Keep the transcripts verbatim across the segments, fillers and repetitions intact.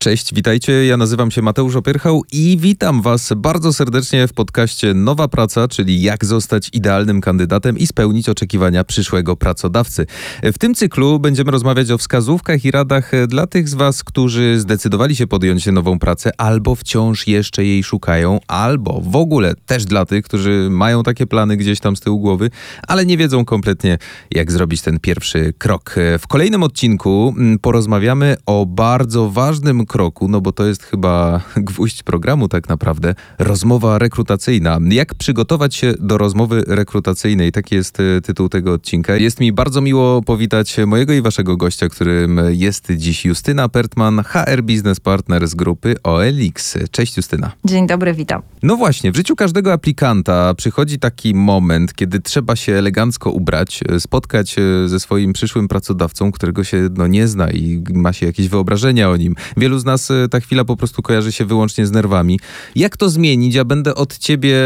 Cześć, witajcie, ja nazywam się Mateusz Opierchał i witam was bardzo serdecznie w podcaście Nowa Praca, czyli jak zostać idealnym kandydatem i spełnić oczekiwania przyszłego pracodawcy. W tym cyklu będziemy rozmawiać o wskazówkach i radach dla tych z was, którzy zdecydowali się podjąć nową pracę albo wciąż jeszcze jej szukają, albo w ogóle też dla tych, którzy mają takie plany gdzieś tam z tyłu głowy, ale nie wiedzą kompletnie jak zrobić ten pierwszy krok. W kolejnym odcinku porozmawiamy o bardzo ważnym kroku, no bo to jest chyba gwóźdź programu tak naprawdę, rozmowa rekrutacyjna. Jak przygotować się do rozmowy rekrutacyjnej? Taki jest tytuł tego odcinka. Jest mi bardzo miło powitać mojego i waszego gościa, którym jest dziś Justyna Pertman, H R Business Partner z grupy O L X. Cześć Justyna. Dzień dobry, witam. No właśnie, w życiu każdego aplikanta przychodzi taki moment, kiedy trzeba się elegancko ubrać, spotkać ze swoim przyszłym pracodawcą, którego się no, nie zna i ma się jakieś wyobrażenia o nim. Wielu z nas ta chwila po prostu kojarzy się wyłącznie z nerwami. Jak to zmienić? Ja będę od ciebie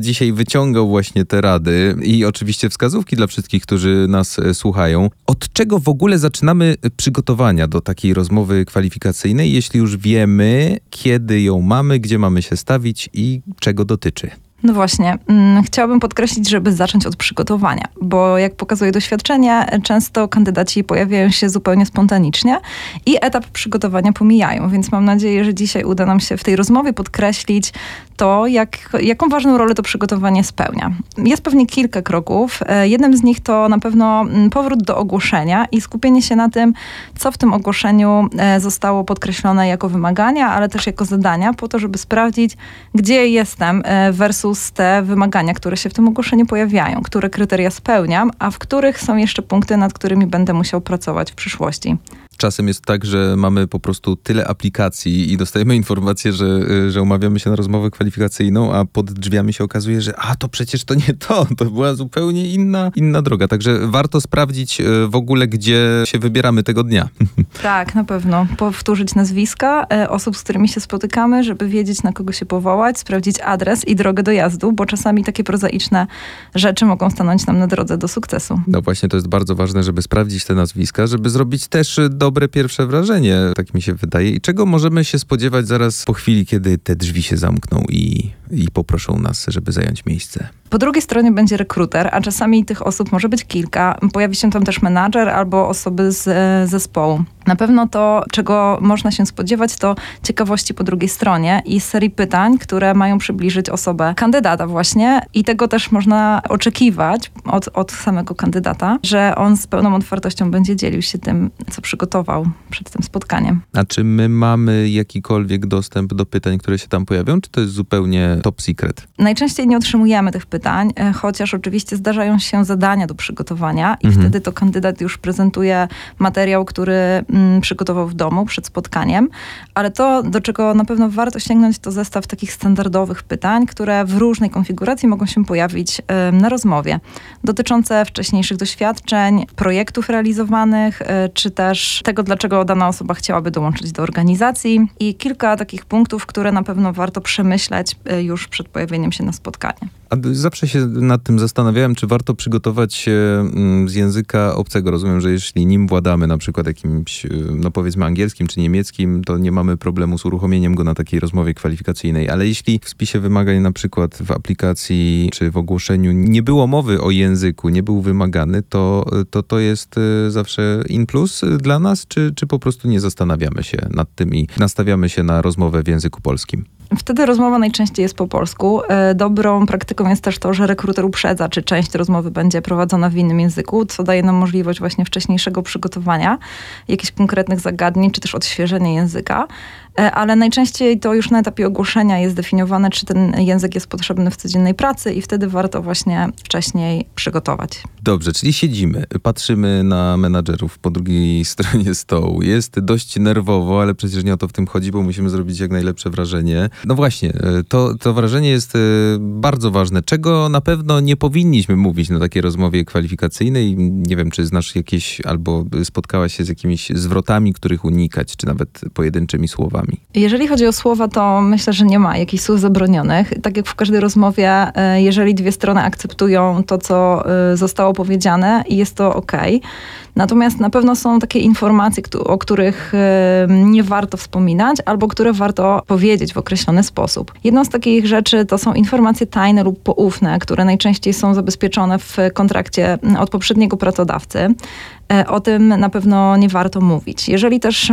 dzisiaj wyciągał właśnie te rady i oczywiście wskazówki dla wszystkich, którzy nas słuchają. Od czego w ogóle zaczynamy przygotowania do takiej rozmowy kwalifikacyjnej, jeśli już wiemy, kiedy ją mamy, gdzie mamy się stawić i czego dotyczy? No właśnie, chciałabym podkreślić, żeby zacząć od przygotowania, bo jak pokazuje doświadczenie, często kandydaci pojawiają się zupełnie spontanicznie i etap przygotowania pomijają, więc mam nadzieję, że dzisiaj uda nam się w tej rozmowie podkreślić to, jak, jaką ważną rolę to przygotowanie spełnia. Jest pewnie kilka kroków. Jednym z nich to na pewno powrót do ogłoszenia i skupienie się na tym, co w tym ogłoszeniu zostało podkreślone jako wymagania, ale też jako zadania, po to, żeby sprawdzić, gdzie jestem versus te wymagania, które się w tym ogłoszeniu pojawiają, które kryteria spełniam, a w których są jeszcze punkty, nad którymi będę musiał pracować w przyszłości. Czasem jest tak, że mamy po prostu tyle aplikacji i dostajemy informację, że, że umawiamy się na rozmowę kwalifikacyjną, a pod drzwiami się okazuje, że a to przecież to nie to, to była zupełnie inna, inna droga. Także warto sprawdzić w ogóle, gdzie się wybieramy tego dnia. Tak, na pewno. Powtórzyć nazwiska osób, z którymi się spotykamy, żeby wiedzieć, na kogo się powołać, sprawdzić adres i drogę dojazdu, bo czasami takie prozaiczne rzeczy mogą stanąć nam na drodze do sukcesu. No właśnie, to jest bardzo ważne, żeby sprawdzić te nazwiska, żeby zrobić też dobre pierwsze wrażenie, tak mi się wydaje. I czego możemy się spodziewać zaraz po chwili, kiedy te drzwi się zamkną i, i poproszą nas, żeby zająć miejsce? Po drugiej stronie będzie rekruter, a czasami tych osób może być kilka. Pojawi się tam też menadżer albo osoby z y, zespołu. Na pewno to, czego można się spodziewać, to ciekawości po drugiej stronie i serii pytań, które mają przybliżyć osobę kandydata właśnie. I tego też można oczekiwać od, od samego kandydata, że on z pełną otwartością będzie dzielił się tym, co przygotował przed tym spotkaniem. A czy my mamy jakikolwiek dostęp do pytań, które się tam pojawią, czy to jest zupełnie top secret? Najczęściej nie otrzymujemy tych pytań, chociaż oczywiście zdarzają się zadania do przygotowania i mhm. wtedy to kandydat już prezentuje materiał, który przygotował w domu przed spotkaniem, ale to, do czego na pewno warto sięgnąć, to zestaw takich standardowych pytań, które w różnej konfiguracji mogą się pojawić na rozmowie, dotyczące wcześniejszych doświadczeń, projektów realizowanych, czy też tego, dlaczego dana osoba chciałaby dołączyć do organizacji i kilka takich punktów, które na pewno warto przemyśleć już przed pojawieniem się na spotkanie. A zawsze się nad tym zastanawiałem, czy warto przygotować się z języka obcego. Rozumiem, że jeśli nim władamy, na przykład jakimś, no powiedzmy angielskim czy niemieckim, to nie mamy problemu z uruchomieniem go na takiej rozmowie kwalifikacyjnej. Ale jeśli w spisie wymagań na przykład w aplikacji czy w ogłoszeniu nie było mowy o języku, nie był wymagany, to to, to jest zawsze in plus dla nas, czy, czy po prostu nie zastanawiamy się nad tym i nastawiamy się na rozmowę w języku polskim? Wtedy rozmowa najczęściej jest po polsku. Dobrą praktyką jest też to, że rekruter uprzedza, czy część rozmowy będzie prowadzona w innym języku, co daje nam możliwość właśnie wcześniejszego przygotowania jakichś konkretnych zagadnień, czy też odświeżenia języka. Ale najczęściej to już na etapie ogłoszenia jest definiowane, czy ten język jest potrzebny w codziennej pracy i wtedy warto właśnie wcześniej przygotować. Dobrze, czyli siedzimy, patrzymy na menadżerów po drugiej stronie stołu. Jest dość nerwowo, ale przecież nie o to w tym chodzi, bo musimy zrobić jak najlepsze wrażenie. No właśnie, to, to wrażenie jest bardzo ważne. Czego na pewno nie powinniśmy mówić na takiej rozmowie kwalifikacyjnej? Nie wiem, czy znasz jakieś, albo spotkałaś się z jakimiś zwrotami, których unikać, czy nawet pojedynczymi słowami. słowami? Jeżeli chodzi o słowa, to myślę, że nie ma jakichś słów zabronionych. Tak jak w każdej rozmowie, jeżeli dwie strony akceptują to, co zostało powiedziane, jest to okej. Natomiast na pewno są takie informacje, o których nie warto wspominać albo które warto powiedzieć w określony sposób. Jedną z takich rzeczy to są informacje tajne lub poufne, które najczęściej są zabezpieczone w kontrakcie od poprzedniego pracodawcy. O tym na pewno nie warto mówić. Jeżeli też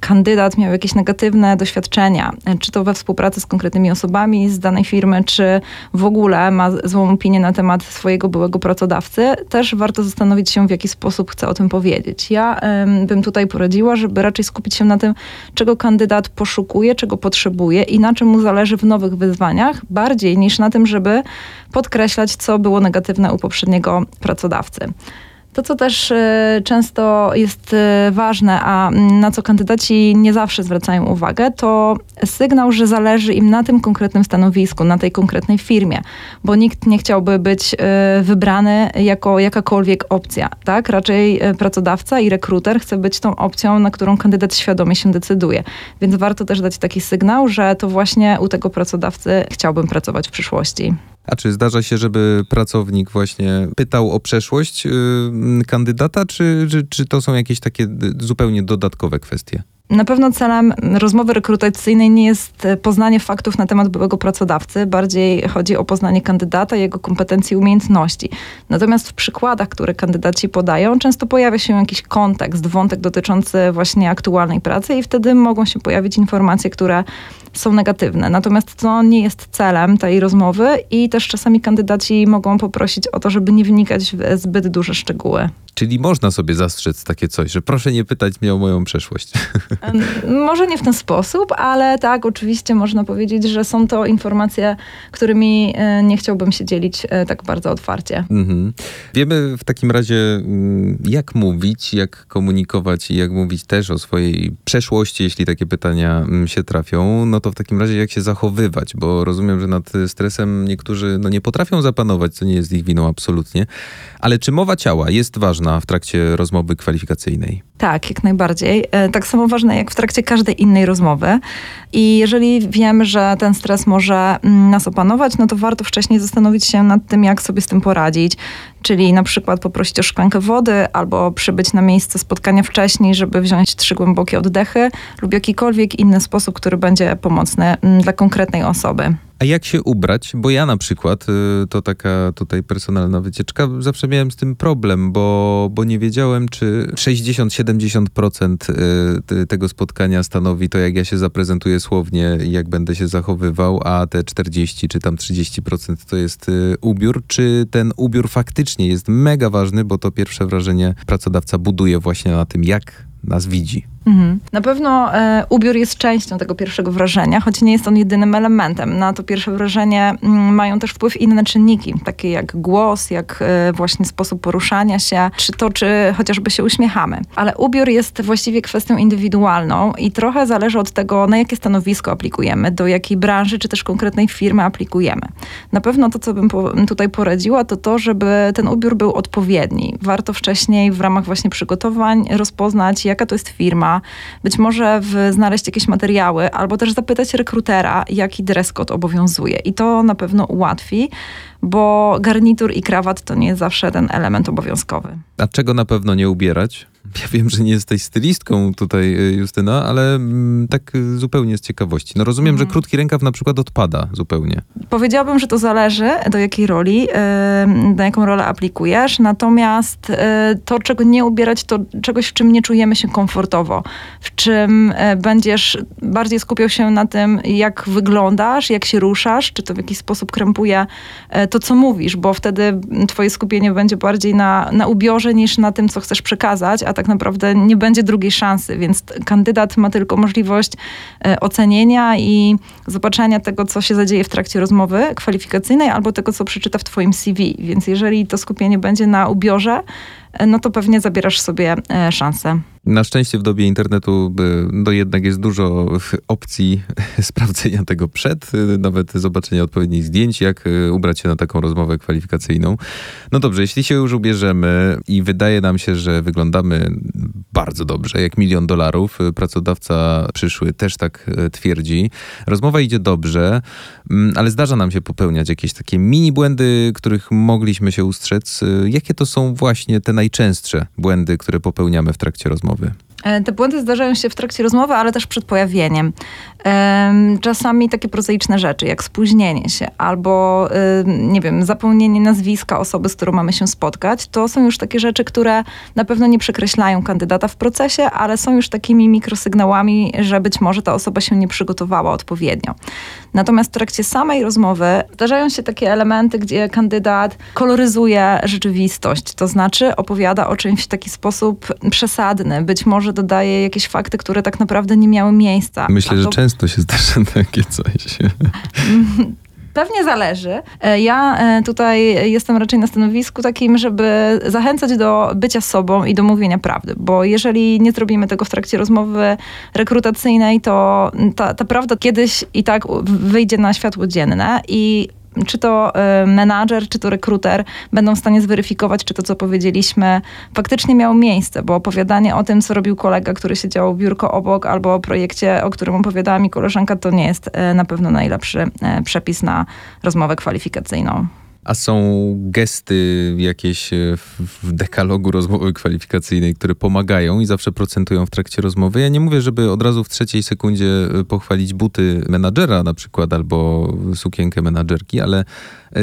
kandydat miał jakieś negatywne doświadczenia, czy to we współpracy z konkretnymi osobami z danej firmy, czy w ogóle ma złą opinię na temat swojego byłego pracodawcy, też warto zastanowić się, w jaki sposób chce o tym powiedzieć. Ja bym tutaj poradziła, żeby raczej skupić się na tym, czego kandydat poszukuje, czego potrzebuje i na czym mu zależy w nowych wyzwaniach, bardziej niż na tym, żeby podkreślać, co było negatywne u poprzedniego pracodawcy. To, co też często jest ważne, a na co kandydaci nie zawsze zwracają uwagę, to sygnał, że zależy im na tym konkretnym stanowisku, na tej konkretnej firmie, bo nikt nie chciałby być wybrany jako jakakolwiek opcja, tak? Raczej pracodawca i rekruter chce być tą opcją, na którą kandydat świadomie się decyduje, więc warto też dać taki sygnał, że to właśnie u tego pracodawcy chciałbym pracować w przyszłości. A czy zdarza się, żeby pracownik właśnie pytał o przeszłość yy, kandydata, czy, czy, czy to są jakieś takie zupełnie dodatkowe kwestie? Na pewno celem rozmowy rekrutacyjnej nie jest poznanie faktów na temat byłego pracodawcy, bardziej chodzi o poznanie kandydata, jego kompetencji i umiejętności. Natomiast w przykładach, które kandydaci podają, często pojawia się jakiś kontekst, wątek dotyczący właśnie aktualnej pracy i wtedy mogą się pojawić informacje, które są negatywne. Natomiast to nie jest celem tej rozmowy i też czasami kandydaci mogą poprosić o to, żeby nie wnikać w zbyt duże szczegóły. Czyli można sobie zastrzec takie coś, że proszę nie pytać mnie o moją przeszłość. Może nie w ten sposób, ale tak, oczywiście można powiedzieć, że są to informacje, którymi nie chciałbym się dzielić tak bardzo otwarcie. Mhm. Wiemy w takim razie, jak mówić, jak komunikować i jak mówić też o swojej przeszłości, jeśli takie pytania się trafią. No to w takim razie jak się zachowywać, bo rozumiem, że nad stresem niektórzy no, nie potrafią zapanować, co nie jest ich winą absolutnie. Ale czy mowa ciała jest ważna w trakcie rozmowy kwalifikacyjnej? Tak, jak najbardziej. Tak samo ważne jak w trakcie każdej innej rozmowy. I jeżeli wiemy, że ten stres może nas opanować, no to warto wcześniej zastanowić się nad tym, jak sobie z tym poradzić. Czyli na przykład poprosić o szklankę wody, albo przybyć na miejsce spotkania wcześniej, żeby wziąć trzy głębokie oddechy lub jakikolwiek inny sposób, który będzie pomocny dla konkretnej osoby. A jak się ubrać? Bo ja na przykład, to taka tutaj personalna wycieczka, zawsze miałem z tym problem, bo, bo nie wiedziałem, czy sześćdziesiąt do siedemdziesięciu procent tego spotkania stanowi to, jak ja się zaprezentuję słownie, jak będę się zachowywał, a te czterdzieści czy tam trzydzieści procent to jest ubiór. Czy ten ubiór faktycznie jest mega ważny, bo to pierwsze wrażenie pracodawca buduje właśnie na tym, jak nas widzi. Mhm. Na pewno e, ubiór jest częścią tego pierwszego wrażenia, choć nie jest on jedynym elementem. Na to pierwsze wrażenie m, mają też wpływ inne czynniki, takie jak głos, jak e, właśnie sposób poruszania się, czy to, czy chociażby się uśmiechamy. Ale ubiór jest właściwie kwestią indywidualną i trochę zależy od tego, na jakie stanowisko aplikujemy, do jakiej branży, czy też konkretnej firmy aplikujemy. Na pewno to, co bym po, tutaj poradziła, to to, żeby ten ubiór był odpowiedni. Warto wcześniej w ramach właśnie przygotowań rozpoznać, jaka to jest firma, być może w, znaleźć jakieś materiały, albo też zapytać rekrutera, jaki dress code obowiązuje. I to na pewno ułatwi, bo garnitur i krawat to nie jest zawsze ten element obowiązkowy. A czego na pewno nie ubierać? Ja wiem, że nie jesteś stylistką tutaj, Justyna, ale m, tak zupełnie z ciekawości. No rozumiem, mm. że krótki rękaw na przykład odpada zupełnie. Powiedziałabym, że to zależy, do jakiej roli, yy, na jaką rolę aplikujesz. Natomiast yy, to, czego nie ubierać, to czegoś, w czym nie czujemy się komfortowo. W czym yy, będziesz bardziej skupiał się na tym, jak wyglądasz, jak się ruszasz, czy to w jakiś sposób krępuje yy, to, co mówisz, bo wtedy twoje skupienie będzie bardziej na, na ubiorze niż na tym, co chcesz przekazać, a tak naprawdę nie będzie drugiej szansy, więc kandydat ma tylko możliwość ocenienia i zobaczenia tego, co się zadzieje w trakcie rozmowy kwalifikacyjnej albo tego, co przeczyta w twoim C V. Więc jeżeli to skupienie będzie na ubiorze, no to pewnie zabierasz sobie szansę. Na szczęście w dobie internetu no jednak jest dużo opcji sprawdzenia tego przed, nawet zobaczenia odpowiednich zdjęć, jak ubrać się na taką rozmowę kwalifikacyjną. No dobrze, jeśli się już ubierzemy i wydaje nam się, że wyglądamy bardzo dobrze, jak milion dolarów, pracodawca przyszły też tak twierdzi, rozmowa idzie dobrze, ale zdarza nam się popełniać jakieś takie mini błędy, których mogliśmy się ustrzec. Jakie to są właśnie te najczęstsze błędy, które popełniamy w trakcie rozmowy? Te błędy zdarzają się w trakcie rozmowy, ale też przed pojawieniem. Czasami takie prozaiczne rzeczy, jak spóźnienie się albo, nie wiem, zapomnienie nazwiska osoby, z którą mamy się spotkać, to są już takie rzeczy, które na pewno nie przekreślają kandydata w procesie, ale są już takimi mikrosygnałami, że być może ta osoba się nie przygotowała odpowiednio. Natomiast w trakcie samej rozmowy zdarzają się takie elementy, gdzie kandydat koloryzuje rzeczywistość, to znaczy opowiada o czymś w taki sposób przesadny, być może dodaje jakieś fakty, które tak naprawdę nie miały miejsca. Myślę, to... że często się zdarza takie coś. Pewnie zależy. Ja tutaj jestem raczej na stanowisku takim, żeby zachęcać do bycia sobą i do mówienia prawdy, bo jeżeli nie zrobimy tego w trakcie rozmowy rekrutacyjnej, to ta, ta prawda kiedyś i tak wyjdzie na światło dzienne i czy to y, menadżer, czy to rekruter będą w stanie zweryfikować, czy to, co powiedzieliśmy, faktycznie miało miejsce, bo opowiadanie o tym, co robił kolega, który siedział w biurko obok, albo o projekcie, o którym opowiadała mi koleżanka, to nie jest y, na pewno najlepszy y, przepis na rozmowę kwalifikacyjną. A są gesty jakieś w dekalogu rozmowy kwalifikacyjnej, które pomagają i zawsze procentują w trakcie rozmowy? Ja nie mówię, żeby od razu w trzeciej sekundzie pochwalić buty menadżera na przykład albo sukienkę menadżerki, ale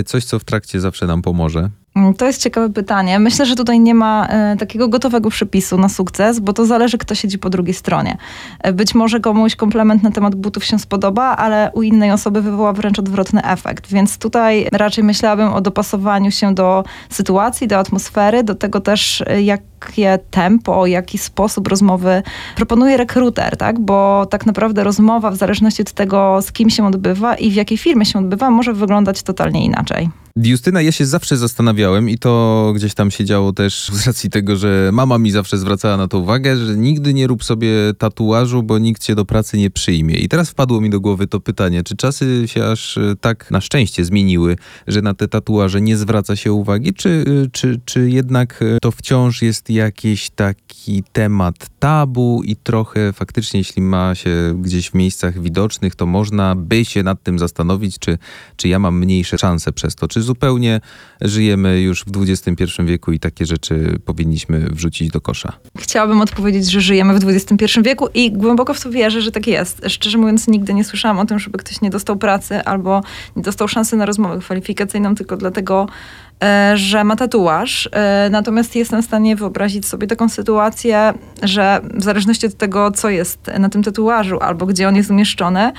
coś, co w trakcie zawsze nam pomoże. To jest ciekawe pytanie. Myślę, że tutaj nie ma e, takiego gotowego przepisu na sukces, bo to zależy, kto siedzi po drugiej stronie. E, być może komuś komplement na temat butów się spodoba, ale u innej osoby wywoła wręcz odwrotny efekt. Więc tutaj raczej myślałabym o dopasowaniu się do sytuacji, do atmosfery, do tego też, e, jakie tempo, jaki sposób rozmowy proponuje rekruter, tak? Bo tak naprawdę rozmowa, w zależności od tego, z kim się odbywa i w jakiej firmie się odbywa, może wyglądać totalnie inaczej. Justyna, ja się zawsze zastanawiałem i to gdzieś tam się działo też z racji tego, że mama mi zawsze zwracała na to uwagę, że nigdy nie rób sobie tatuażu, bo nikt cię do pracy nie przyjmie. I teraz wpadło mi do głowy to pytanie, czy czasy się aż tak na szczęście zmieniły, że na te tatuaże nie zwraca się uwagi, czy, czy, czy jednak to wciąż jest jakiś taki temat tabu i trochę faktycznie, jeśli ma się gdzieś w miejscach widocznych, to można by się nad tym zastanowić, czy, czy ja mam mniejsze szanse przez to, czy zupełnie żyjemy już w dwudziestym pierwszym wieku i takie rzeczy powinniśmy wrzucić do kosza? Chciałabym odpowiedzieć, że żyjemy w dwudziestym pierwszym wieku i głęboko w to wierzę, że tak jest. Szczerze mówiąc, nigdy nie słyszałam o tym, żeby ktoś nie dostał pracy albo nie dostał szansy na rozmowę kwalifikacyjną tylko dlatego, że ma tatuaż. Natomiast jestem w stanie wyobrazić sobie taką sytuację, że w zależności od tego, co jest na tym tatuażu albo gdzie on jest umieszczony,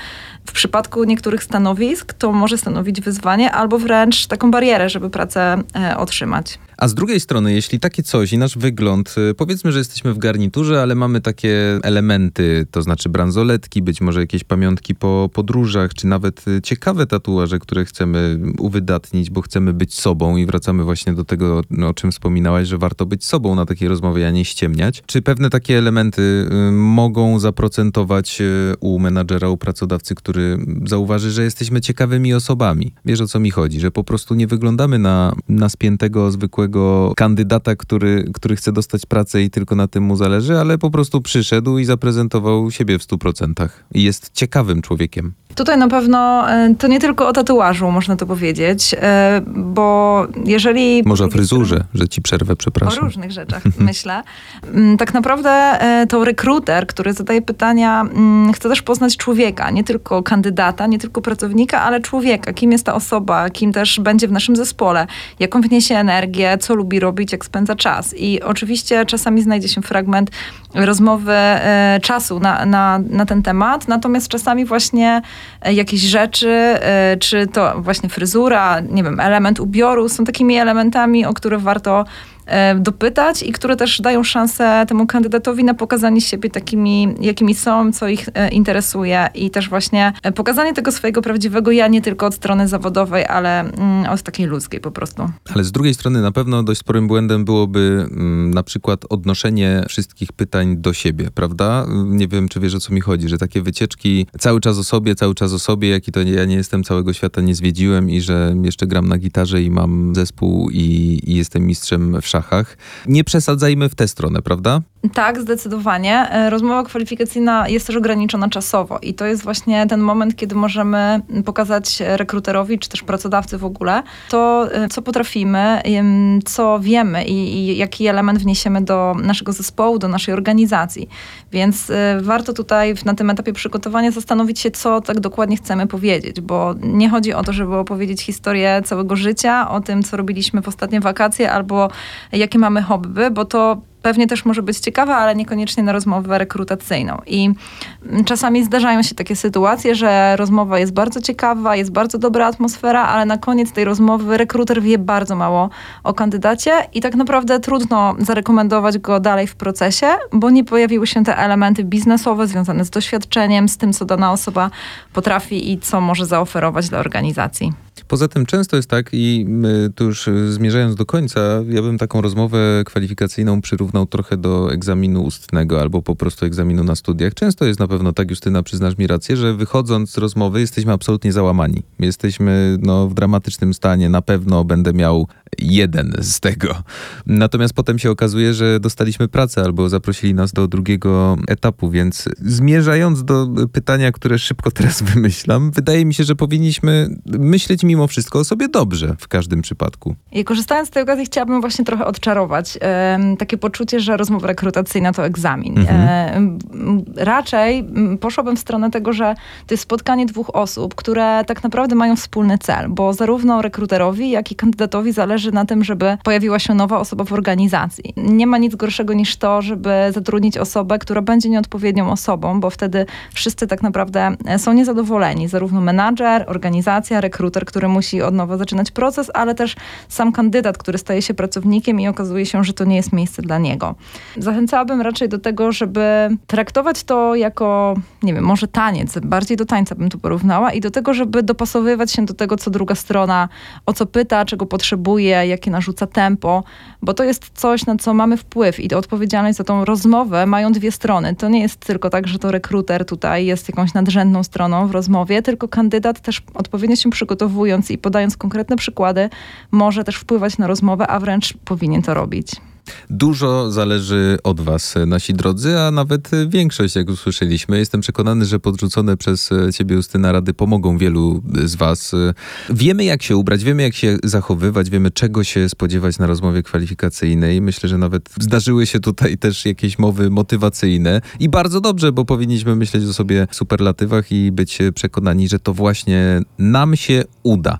w przypadku niektórych stanowisk to może stanowić wyzwanie albo wręcz taką barierę, żeby pracę otrzymać. A z drugiej strony, jeśli takie coś i nasz wygląd, powiedzmy, że jesteśmy w garniturze, ale mamy takie elementy, to znaczy bransoletki, być może jakieś pamiątki po podróżach, czy nawet ciekawe tatuaże, które chcemy uwydatnić, bo chcemy być sobą i wracamy właśnie do tego, o czym wspominałaś, że warto być sobą na takiej rozmowie, a nie ściemniać. Czy pewne takie elementy mogą zaprocentować u menadżera, u pracodawcy, który zauważy, że jesteśmy ciekawymi osobami? Wiesz, o co mi chodzi, że po prostu nie wyglądamy na, na spiętego, zwykłego kandydata, który, który chce dostać pracę i tylko na tym mu zależy, ale po prostu przyszedł i zaprezentował siebie w stu procentach. I jest ciekawym człowiekiem. Tutaj na pewno to nie tylko o tatuażu, można to powiedzieć, bo jeżeli... Może o fryzurze, że ci przerwę, przepraszam. O różnych rzeczach, myślę. Tak naprawdę to rekruter, który zadaje pytania, chce też poznać człowieka, nie tylko kandydata, nie tylko pracownika, ale człowieka. Kim jest ta osoba, kim też będzie w naszym zespole, jaką wniesie energię, co lubi robić, jak spędza czas. I oczywiście czasami znajdzie się fragment rozmowy czasu na, na, na ten temat, natomiast czasami właśnie jakieś rzeczy, czy to właśnie fryzura, nie wiem, element ubioru są takimi elementami, o które warto dopytać i które też dają szansę temu kandydatowi na pokazanie siebie takimi, jakimi są, co ich interesuje i też właśnie pokazanie tego swojego prawdziwego ja, nie tylko od strony zawodowej, ale od takiej ludzkiej po prostu. Ale z drugiej strony na pewno dość sporym błędem byłoby na przykład odnoszenie wszystkich pytań do siebie, prawda? Nie wiem, czy wiesz, o co mi chodzi, że takie wycieczki cały czas o sobie, cały czas o sobie, jaki to ja nie jestem, całego świata nie zwiedziłem i że jeszcze gram na gitarze i mam zespół i, i jestem mistrzem w szachach. Nie przesadzajmy w tę stronę, prawda? Tak, zdecydowanie. Rozmowa kwalifikacyjna jest też ograniczona czasowo i to jest właśnie ten moment, kiedy możemy pokazać rekruterowi, czy też pracodawcy w ogóle, to co potrafimy, co wiemy i, i jaki element wniesiemy do naszego zespołu, do naszej organizacji. Więc warto tutaj na tym etapie przygotowania zastanowić się, co tak dokładnie chcemy powiedzieć, bo nie chodzi o to, żeby opowiedzieć historię całego życia, o tym, co robiliśmy w ostatnie wakacje albo jakie mamy hobby, bo to pewnie też może być ciekawa, ale niekoniecznie na rozmowę rekrutacyjną. I czasami zdarzają się takie sytuacje, że rozmowa jest bardzo ciekawa, jest bardzo dobra atmosfera, ale na koniec tej rozmowy rekruter wie bardzo mało o kandydacie i tak naprawdę trudno zarekomendować go dalej w procesie, bo nie pojawiły się te elementy biznesowe związane z doświadczeniem, z tym, co dana osoba potrafi i co może zaoferować dla organizacji. Poza tym często jest tak i tu już zmierzając do końca, ja bym taką rozmowę kwalifikacyjną przyrównał trochę do egzaminu ustnego albo po prostu egzaminu na studiach. Często jest na pewno tak, Justyna, przyznasz mi rację, że wychodząc z rozmowy jesteśmy absolutnie załamani. Jesteśmy no, w dramatycznym stanie, na pewno będę miał jeden z tego. Natomiast potem się okazuje, że dostaliśmy pracę albo zaprosili nas do drugiego etapu, więc zmierzając do pytania, które szybko teraz wymyślam, wydaje mi się, że powinniśmy myśleć mimo wszystko o sobie dobrze w każdym przypadku. I korzystając z tej okazji chciałabym właśnie trochę odczarować e, takie poczucie, że rozmowa rekrutacyjna to egzamin. Mhm. E, raczej poszłabym w stronę tego, że to jest spotkanie dwóch osób, które tak naprawdę mają wspólny cel, bo zarówno rekruterowi, jak i kandydatowi zależy na tym, żeby pojawiła się nowa osoba w organizacji. Nie ma nic gorszego niż to, żeby zatrudnić osobę, która będzie nieodpowiednią osobą, bo wtedy wszyscy tak naprawdę są niezadowoleni. Zarówno menadżer, organizacja, rekruter, który musi od nowa zaczynać proces, ale też sam kandydat, który staje się pracownikiem i okazuje się, że to nie jest miejsce dla niego. Zachęcałabym raczej do tego, żeby traktować to jako, nie wiem, może taniec, bardziej do tańca bym to porównała i do tego, żeby dopasowywać się do tego, co druga strona, o co pyta, czego potrzebuje, jakie narzuca tempo, bo to jest coś, na co mamy wpływ i odpowiedzialność za tą rozmowę mają dwie strony. To nie jest tylko tak, że to rekruter tutaj jest jakąś nadrzędną stroną w rozmowie, tylko kandydat też odpowiednio się przygotowując i podając konkretne przykłady, może też wpływać na rozmowę, a wręcz powinien to robić. Dużo zależy od was, nasi drodzy, a nawet większość, jak usłyszeliśmy. Jestem przekonany, że podrzucone przez ciebie, Justyna, rady pomogą wielu z was. Wiemy, jak się ubrać, wiemy, jak się zachowywać, wiemy, czego się spodziewać na rozmowie kwalifikacyjnej. Myślę, że nawet zdarzyły się tutaj też jakieś mowy motywacyjne i bardzo dobrze, bo powinniśmy myśleć o sobie w superlatywach i być przekonani, że to właśnie nam się uda.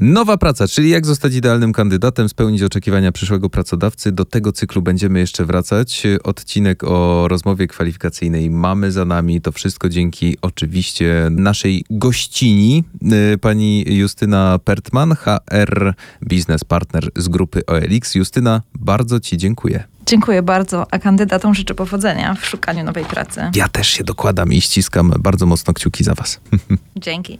Nowa praca, czyli jak zostać idealnym kandydatem, spełnić oczekiwania przyszłego pracodawcy. Do tego cyklu będziemy jeszcze wracać. Odcinek o rozmowie kwalifikacyjnej mamy za nami. To wszystko dzięki oczywiście naszej gościni, pani Justyna Pertman, H R Business Partner z grupy O L X. Justyna, bardzo ci dziękuję. Dziękuję bardzo, a kandydatom życzę powodzenia w szukaniu nowej pracy. Ja też się dokładam i ściskam bardzo mocno kciuki za was. Dzięki.